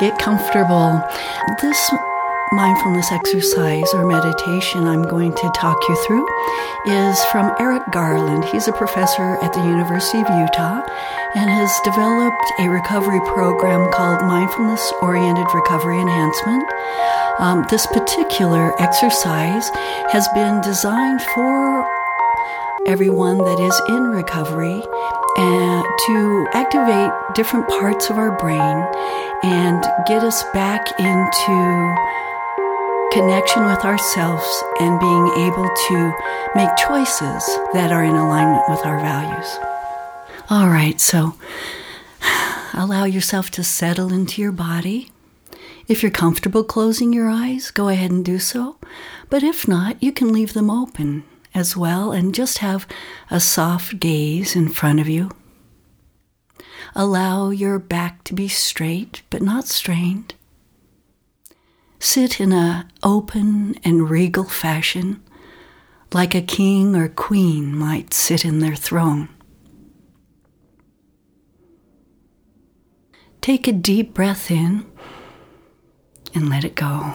Get comfortable. This mindfulness exercise or meditation I'm going to talk you through is from Eric Garland. He's a professor at the University of Utah and has developed a recovery program called Mindfulness Oriented Recovery Enhancement. This particular exercise has been designed for everyone that is in recovery and to activate different parts of our brain and get us back into connection with ourselves and being able to make choices that are in alignment with our values. All right, so allow yourself to settle into your body. If you're comfortable closing your eyes, go ahead and do so. But if not, you can leave them open as well and just have a soft gaze in front of you. Allow your back to be straight but not strained. Sit in an open and regal fashion, like a king or queen might sit in their throne. Take a deep breath in and let it go.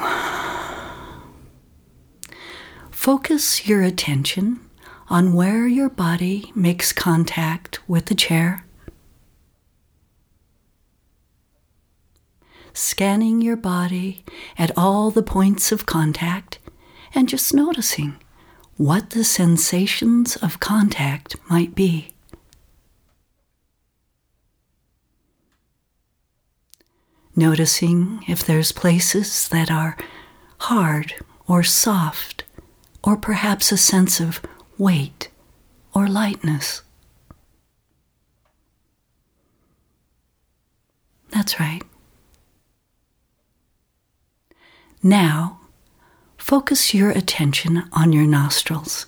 Focus your attention on where your body makes contact with the chair, scanning your body at all the points of contact and just noticing what the sensations of contact might be. Noticing if there's places that are hard or soft or perhaps a sense of weight or lightness. That's right. Now, focus your attention on your nostrils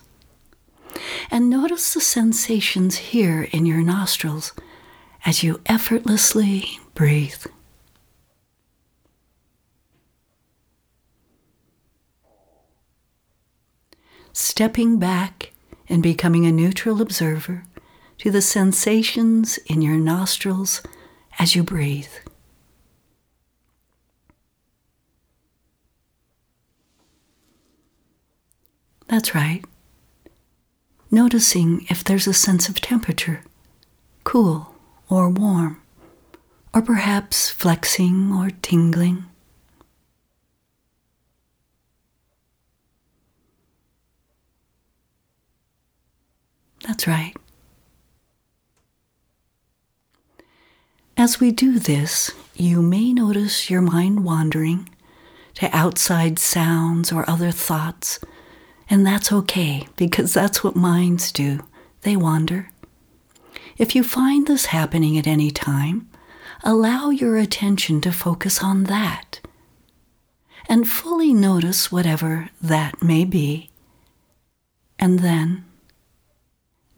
and notice the sensations here in your nostrils as you effortlessly breathe. Stepping back and becoming a neutral observer to the sensations in your nostrils as you breathe. That's right. Noticing if there's a sense of temperature, cool or warm, or perhaps flexing or tingling. That's right. As we do this, you may notice your mind wandering to outside sounds or other thoughts. And that's okay, because that's what minds do. They wander. If you find this happening at any time, allow your attention to focus on that and fully notice whatever that may be. And then,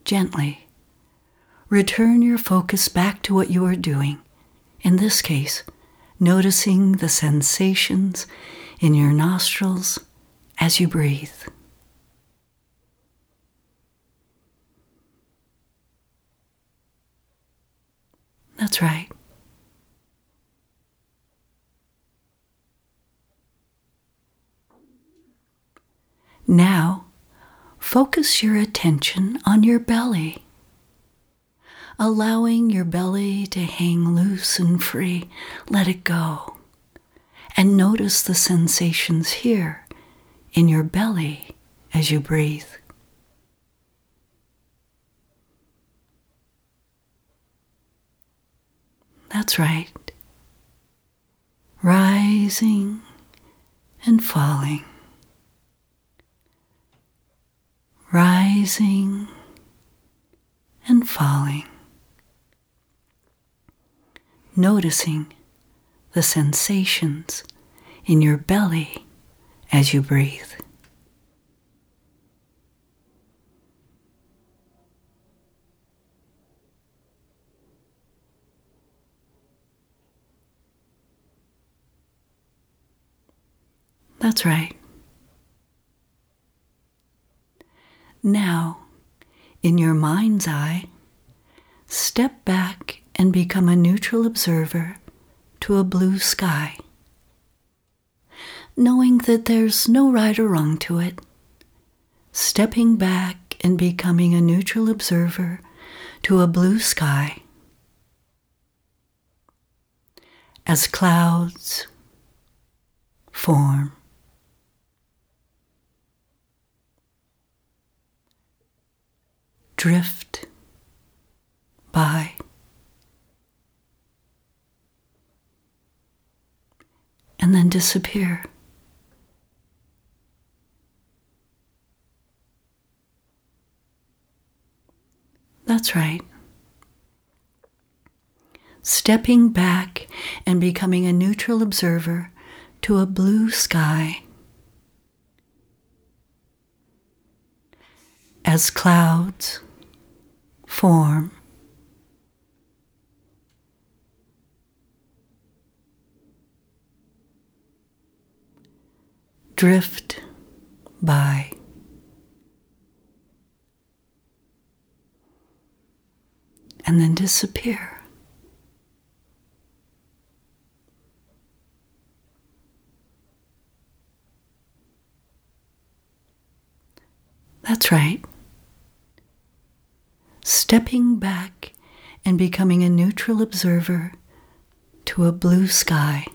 gently, return your focus back to what you are doing. In this case, noticing the sensations in your nostrils as you breathe. That's right. Now, focus your attention on your belly, allowing your belly to hang loose and free. Let it go. And notice the sensations here in your belly as you breathe. That's right. Rising and falling. Rising and falling. Noticing the sensations in your belly as you breathe. That's right. Now, in your mind's eye, step back and become a neutral observer to a blue sky, knowing that there's no right or wrong to it, stepping back and becoming a neutral observer to a blue sky. As clouds form, drift by, and then disappear. That's right. Stepping back and becoming a neutral observer to a blue sky. As clouds form, drift by, and then disappear. That's right. Stepping back and becoming a neutral observer to a blue sky.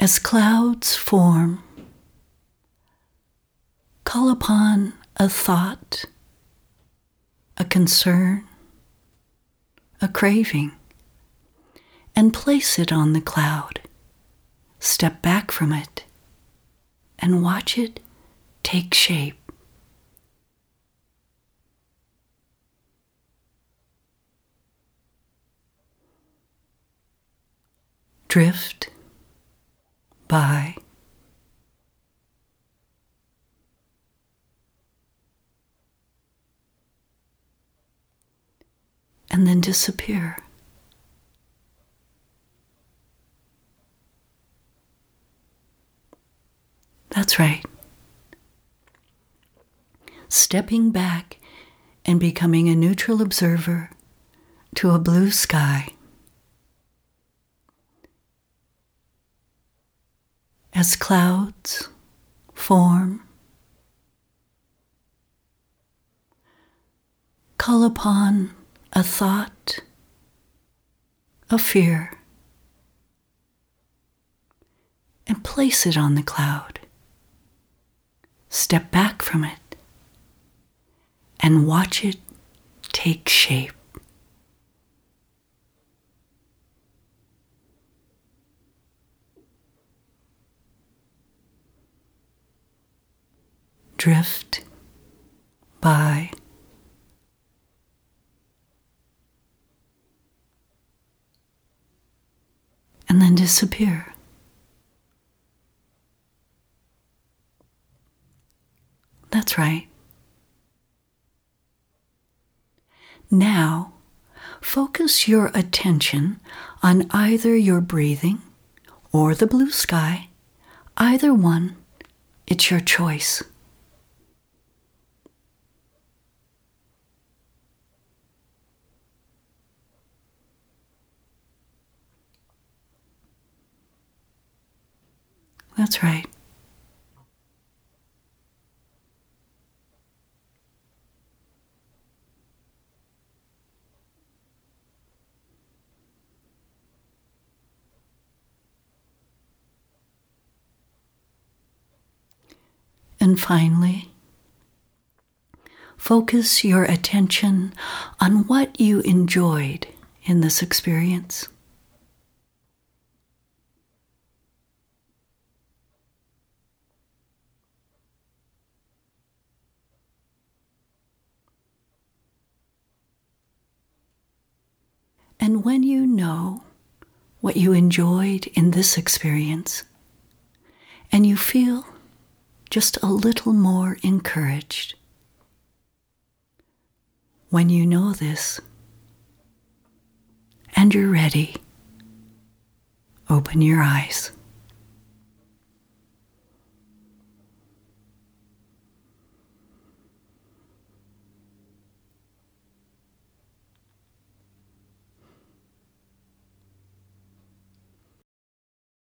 As clouds form, call upon a thought, a concern, a craving, and place it on the cloud. Step back from it and watch it take shape. Drift by, and then disappear. That's right. Stepping back and becoming a neutral observer to a blue sky. As clouds form, call upon a thought, a fear, and place it on the cloud. Step back from it and watch it take shape. Drift by, and then disappear. That's right. Now, focus your attention on either your breathing or the blue sky. Either one, it's your choice. That's right. And finally, focus your attention on what you enjoyed in this experience. And when you know what you enjoyed in this experience, and you feel just a little more encouraged, when you know this, and you're ready, open your eyes.